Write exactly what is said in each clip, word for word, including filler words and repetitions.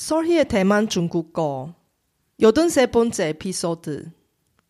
Sorry의 대만 중국어 여든세 번째 에피소드.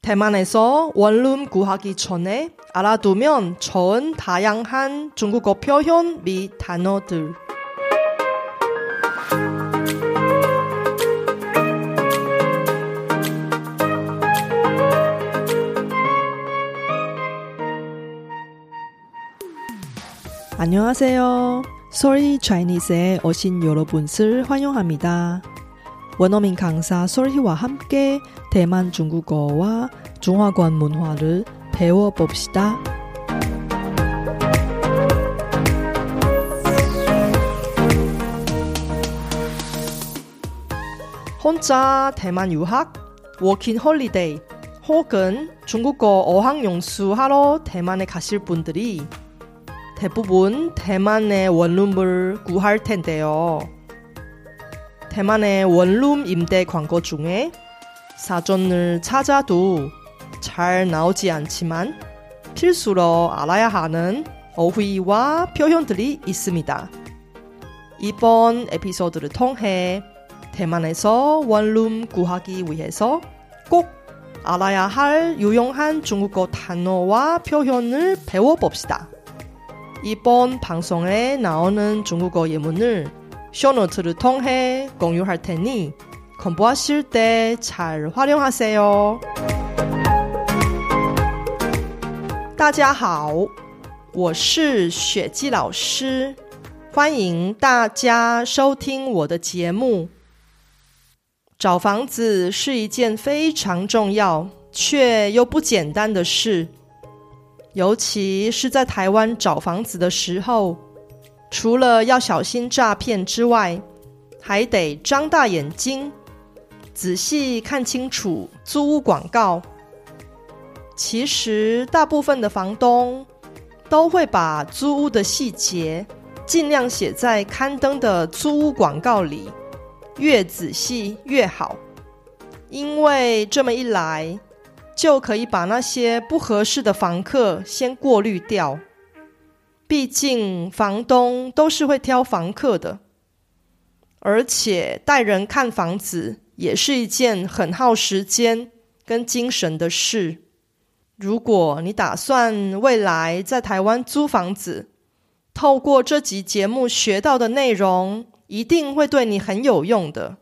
대만에서 원룸 구하기 전에 알아두면 좋은 다양한 중국어 표현 및 단어들. 안녕하세요. Sorry Chinese에 오신 여러분을 환영합니다. 원어민 강사 Sorry와 함께 대만 중국어와 중화권 문화를 배워봅시다. 혼자 대만 유학, 워킹 홀리데이 혹은 중국어 어학연수 하러 대만에 가실 분들이 대부분 대만의 원룸을 구할 텐데요. 대만의 원룸 임대 광고 중에 사전을 찾아도 잘 나오지 않지만 필수로 알아야 하는 어휘와 표현들이 있습니다. 이번 에피소드를 통해 대만에서 원룸 구하기 위해서 꼭 알아야 할 유용한 중국어 단어와 표현을 배워봅시다. 이번 방송에 나오는 중국어 예문을 쇼노트를 통해 공유할 테니 공부하실 때 잘 활용하세요. 大家好，我是雪姬老师，欢迎大家收听我的节目。找房子是一件非常重要却又不简单的事。 尤其是在台湾找房子的时候，除了要小心诈骗之外，还得张大眼睛，仔细看清楚租屋广告。其实大部分的房东都会把租屋的细节尽量写在刊登的租屋广告里，越仔细越好，因为这么一来 就可以把那些不合适的房客先过滤掉。毕竟房东都是会挑房客的，而且带人看房子也是一件很耗时间跟精神的事。如果你打算未来在台湾租房子，透过这集节目学到的内容一定会对你很有用的。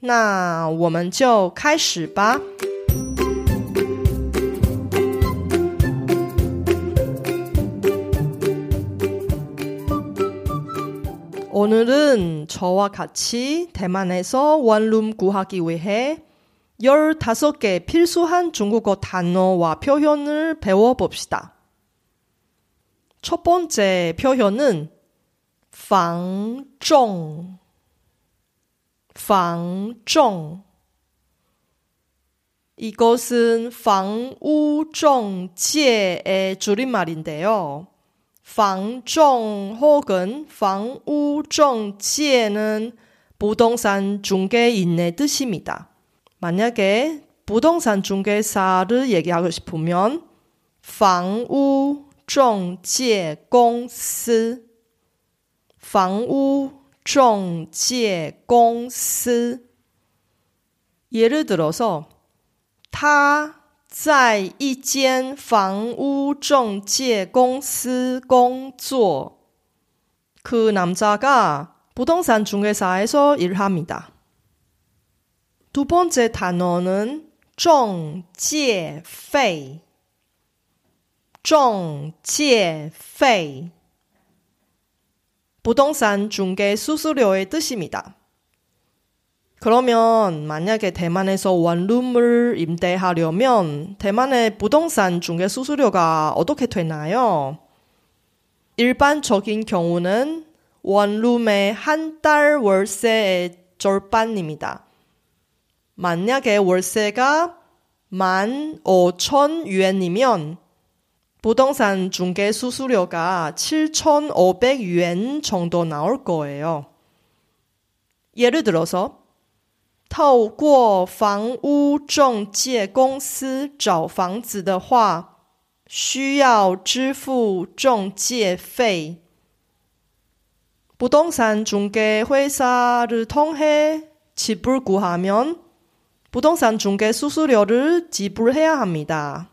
那我们就开始吧。 오늘은 저와 같이 대만에서 원룸 구하기 위해 열다섯 개 필수한 중국어 단어와 표현을 배워봅시다. 첫 번째 표현은 방종, 방종. 이것은 방우종제의 줄임말인데요. 방종 혹은 방우종제는 부동산 중개인의 뜻입니다. 만약에 부동산 중개사를 얘기하고 싶으면 방우종제공스, 방우종제공스. 예를 들어서 他在一间房屋中介公司工作. 그 남자가 부동산 중개사에서 일합니다. 두 번째 단어는 중개페이, 중개페이. 부동산 중개 수수료의 뜻입니다. 그러면 만약에 대만에서 원룸을 임대하려면 대만의 부동산 중개 수수료가 어떻게 되나요? 일반적인 경우는 원룸의 한 달 월세의 절반입니다. 만약에 월세가 만 오천 유엔이면 부동산 중개 수수료가 칠천오백 유엔 정도 나올 거예요. 예를 들어서 透过房屋中介公司找房子的话，需要支付中介费。 부동산 중개회사를 통해 집을 구하면 부동산 중개 수수료를 지불해야 합니다.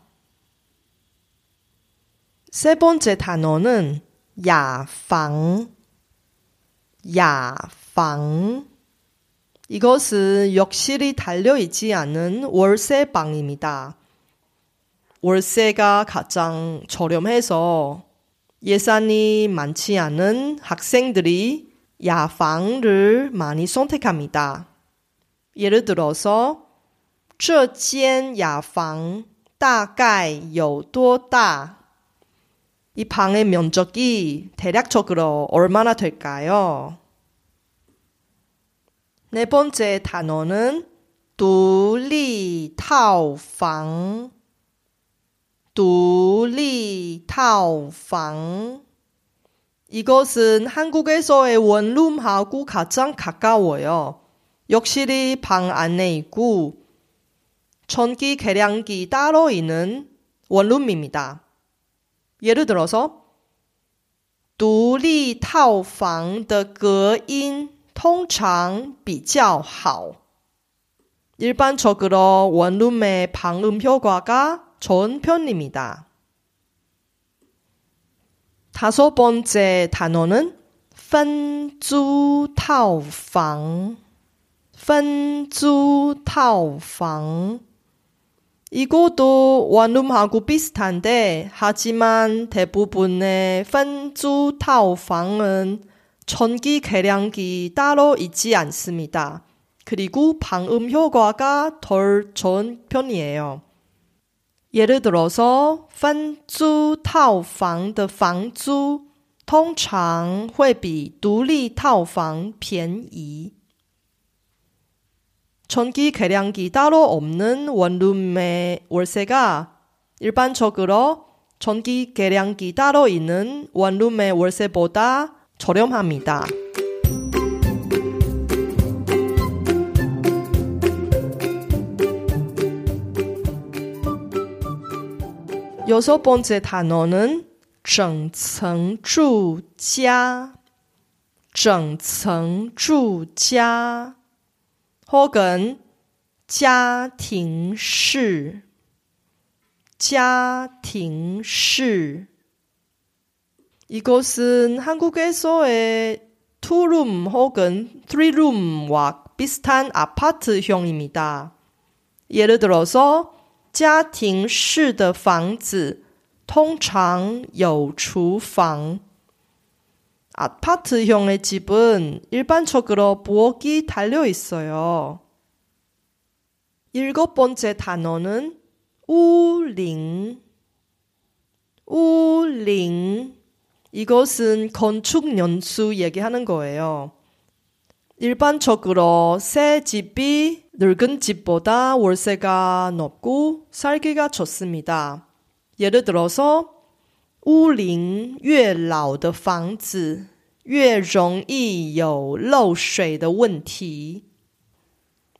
세 번째 단어는 야방, 야방. 이것은 욕실이 달려있지 않은 월세방입니다. 월세가 가장 저렴해서 예산이 많지 않은 학생들이 야방을 많이 선택합니다. 예를 들어서 这间雅房大概有多大? 이 방의 면적이 대략적으로 얼마나 될까요? 네 번째 단어는 独立套房, 独立套房. 이것은 한국에서의 원룸하고 가장 가까워요. 욕실이 방 안에 있고 전기 계량기 따로 있는 원룸입니다. 예를 들어서 独立套房的隔音通常比较好. 일반적으로 원룸의 방음 효과가 좋은 편입니다. 다섯 번째 단어는 分租套房, 分租套房. 이것도 원룸하고 비슷한데 하지만 대부분의 分租套房은 전기 계량기 따로 있지 않습니다. 그리고 방음 효과가 덜 좋은 편이에요. 예를 들어서 分租套房的房租通常会比独立套房便宜. 전기 계량기 따로 없는 원룸의 월세가 일반적으로 전기 계량기 따로 있는 원룸의 월세보다 저렴합니다. 여섯 번째 단어는 整层住家, 整层住家. 혹은 家庭式, 家庭式. 이것은 한국에서의 투룸 혹은 쓰리룸과 비슷한 아파트형입니다. 예를 들어서 家庭式的房子通常有厨房. 아파트형의 집은 일반적으로 부엌이 달려있어요. 일곱 번째 단어는 우링, 우링. 이것은 건축 연수 얘기하는 거예요. 일반적으로 새 집이 늙은 집보다 월세가 높고 살기가 좋습니다. 예를 들어서 屋龄越老的房子越容易有漏水的问题.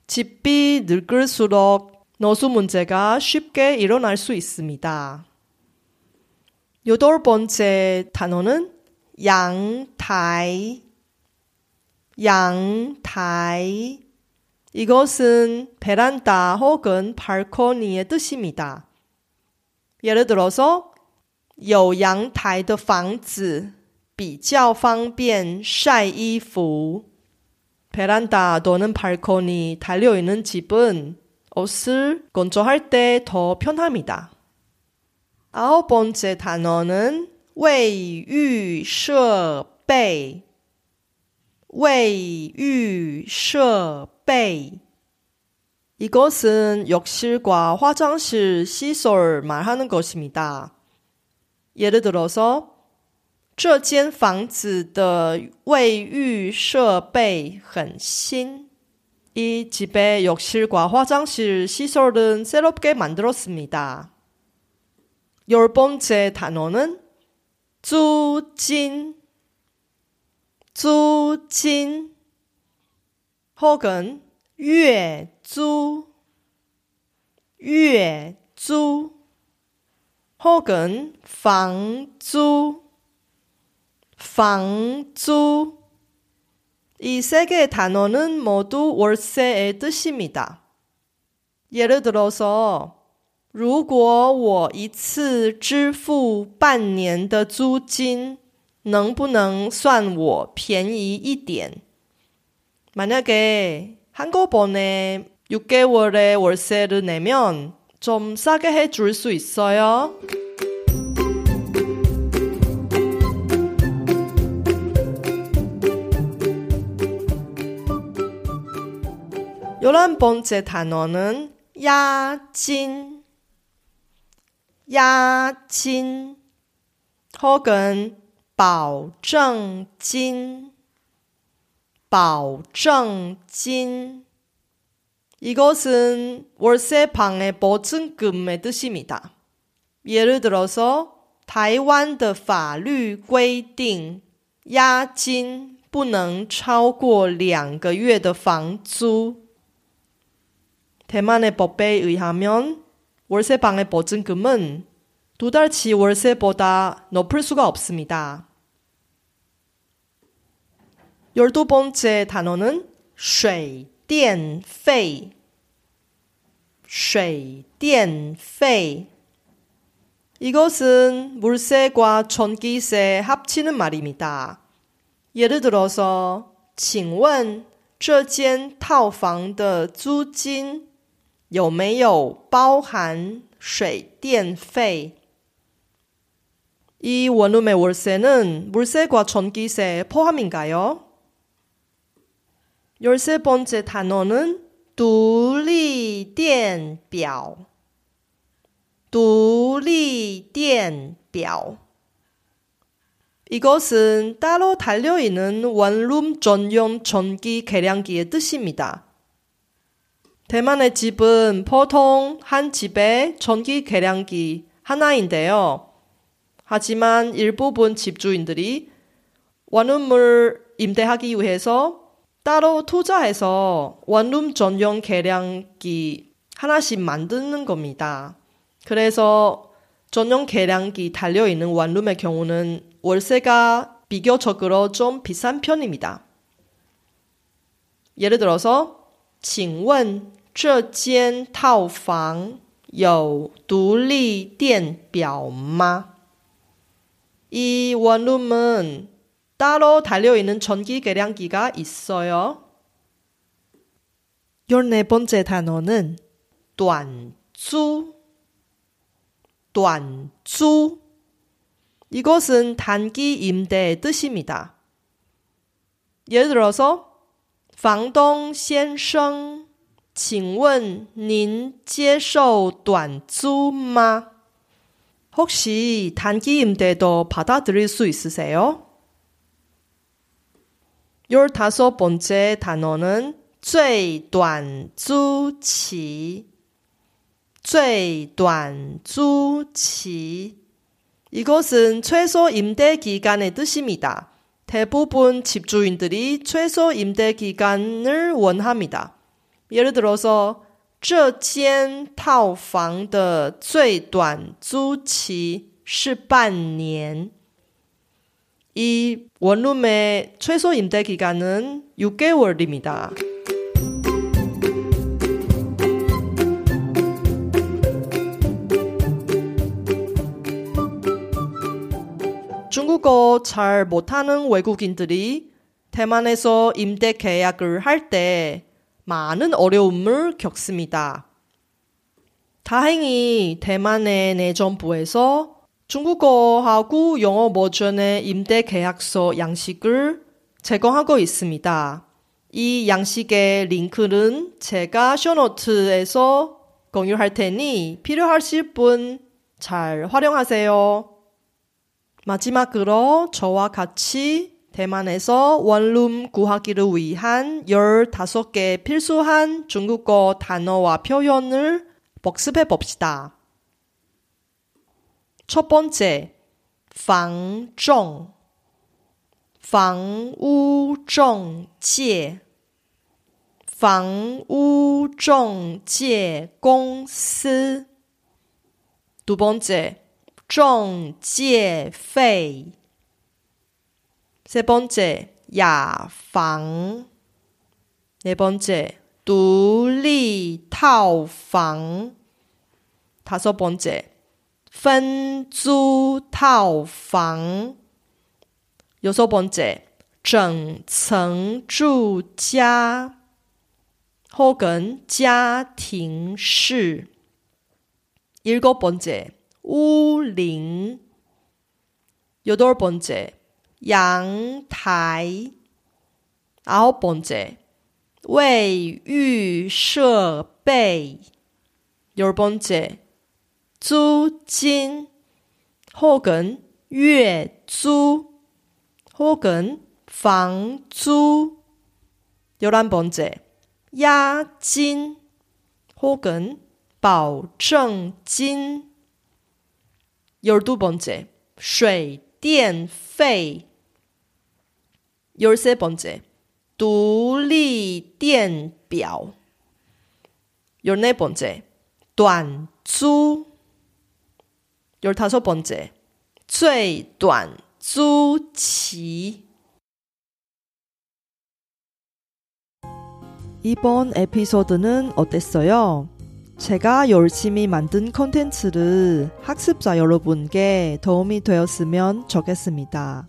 집이 늙을수록 노수 문제가 쉽게 일어날 수 있습니다. 여덟 번째 단어는 양타이, 양타이. 이것은 베란다 혹은 발코니의 뜻입니다. 예를 들어서 有阳台的房子比较方便晒衣服. 베란다 또는 발코니 달려있는 집은 옷을 건조할 때 더 편합니다. 아홉 번째 단어는 卫浴设备, 卫浴设备. 이것은 욕실과 화장실 시설 말하는 것입니다. 예를 들어서 这间房子的卫浴设备很新. 이 집의 욕실과 화장실 시설은 새롭게 만들었습니다. 열 번째 단어는 租金, 租金 혹은 月租, 月租 혹은 房租, 房租. 이 세 개의 단어는 모두 월세의 뜻입니다. 예를 들어서 如果我一次支付半年的租金能不能算我便宜一点? 만약에 한꺼번에 육 개월의 월세를 내면 좀 싸게 해줄 수 있어요? 열한 번째 단어는 야진, 야진 혹은 보증금, 보증금 이것은 월세 방의 보증금의 뜻입니다. 예를 들어서 台湾的法律规定押金不能超过两个月的房租 대만의 법에 의하면 월세 방의 보증금은 두 달치 월세보다 높을 수가 없습니다. 열두 번째 단어는 水电费, 水电费 이것은 물세와 전기세 합치는 말입니다. 예를 들어서 请问这间套房的租金 有没有包含水电费? 이 원룸의 월세는 물세과 전기세 포함인가요? 열세 번째 단어는 独立电表, 独立电表 이것은 따로 달려있는 원룸 전용 전기 계량기의 뜻입니다. 대만의 집은 보통 한 집에 전기 계량기 하나인데요. 하지만 일부분 집주인들이 원룸을 임대하기 위해서 따로 투자해서 원룸 전용 계량기 하나씩 만드는 겁니다. 그래서 전용 계량기 달려있는 원룸의 경우는 월세가 비교적으로 좀 비싼 편입니다. 예를 들어서 请问这间套房有独立电表吗? 이 원룸은 따로 달려있는 전기 계량기가 있어요. 열네 번째 단어는 短租, 短租 이것은 단기 임대의 뜻입니다. 예를 들어서 房东先生,请问您接受短租吗? 혹시 단기 임대도 받아들일 수 있으세요? 열다섯 번째 단어는 最短租期, 最短租期 이것은 최소 임대 기간의 뜻입니다. 대부분 집주인들이 최소 임대 기간을 원합니다. 예를 들어서 这间套房的最短租期是半年. 이 원룸의 최소 임대 기간은 육 개월입니다. 중국어 잘 못하는 외국인들이 대만에서 임대 계약을 할 때 많은 어려움을 겪습니다. 다행히 대만의 내정부에서 중국어하고 영어 버전의 임대 계약서 양식을 제공하고 있습니다. 이 양식의 링크는 제가 쇼노트에서 공유할 테니 필요하실 분 잘 활용하세요. 마지막으로 저와 같이 대만에서 원룸 구하기를 위한 열다섯 개의 필수한 중국어 단어와 표현을 복습해 봅시다. 첫 번째, 방종, 방우정제, 방우정제 공스. 두 번째, 中介费 세 번째, 야방 네 번째, 두리타오방 다섯 번째, 펀주타오방 여섯 번째, 정청주자 혹은 자팅시 일곱 번째, 우링 여덟 번째, 양타이 아홉 번째, 외유设备 열 번째, 주진 혹은月租 혹은 방주 열한 번째, 야진 혹은 보증진 열두 번째, 水电费 열세 번째, 独立电表 열네 번째, 短租 열다섯 번째, 最短租期 이번 에피소드는 어땠어요? 제가 열심히 만든 콘텐츠를 학습자 여러분께 도움이 되었으면 좋겠습니다.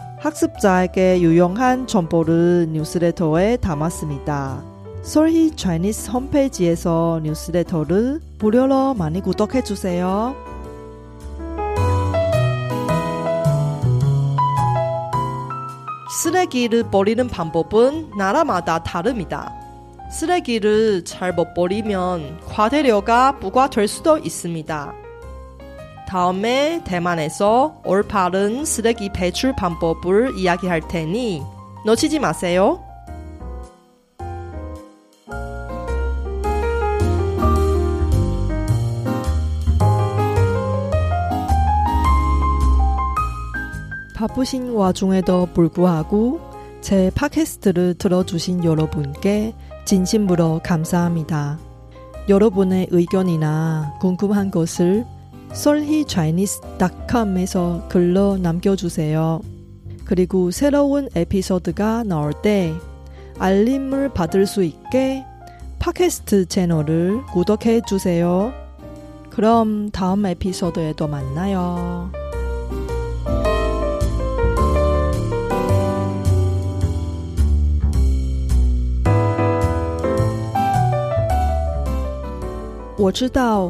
학습자에게 유용한 정보를 뉴스레터에 담았습니다. Sorry Chinese 홈페이지에서 뉴스레터를 무료로 많이 구독해주세요. 쓰레기를 버리는 방법은 나라마다 다릅니다. 쓰레기를 잘 못 버리면 과태료가 부과될 수도 있습니다. 다음에 대만에서 올바른 쓰레기 배출 방법을 이야기할 테니 놓치지 마세요. 바쁘신 와중에도 불구하고 제 팟캐스트를 들어주신 여러분께 진심으로 감사합니다. 여러분의 의견이나 궁금한 것을 솔희 차이니스 닷컴에서 글로 남겨주세요. 그리고 새로운 에피소드가 나올 때 알림을 받을 수 있게 팟캐스트 채널을 구독해 주세요. 그럼 다음 에피소드에도 만나요.我知道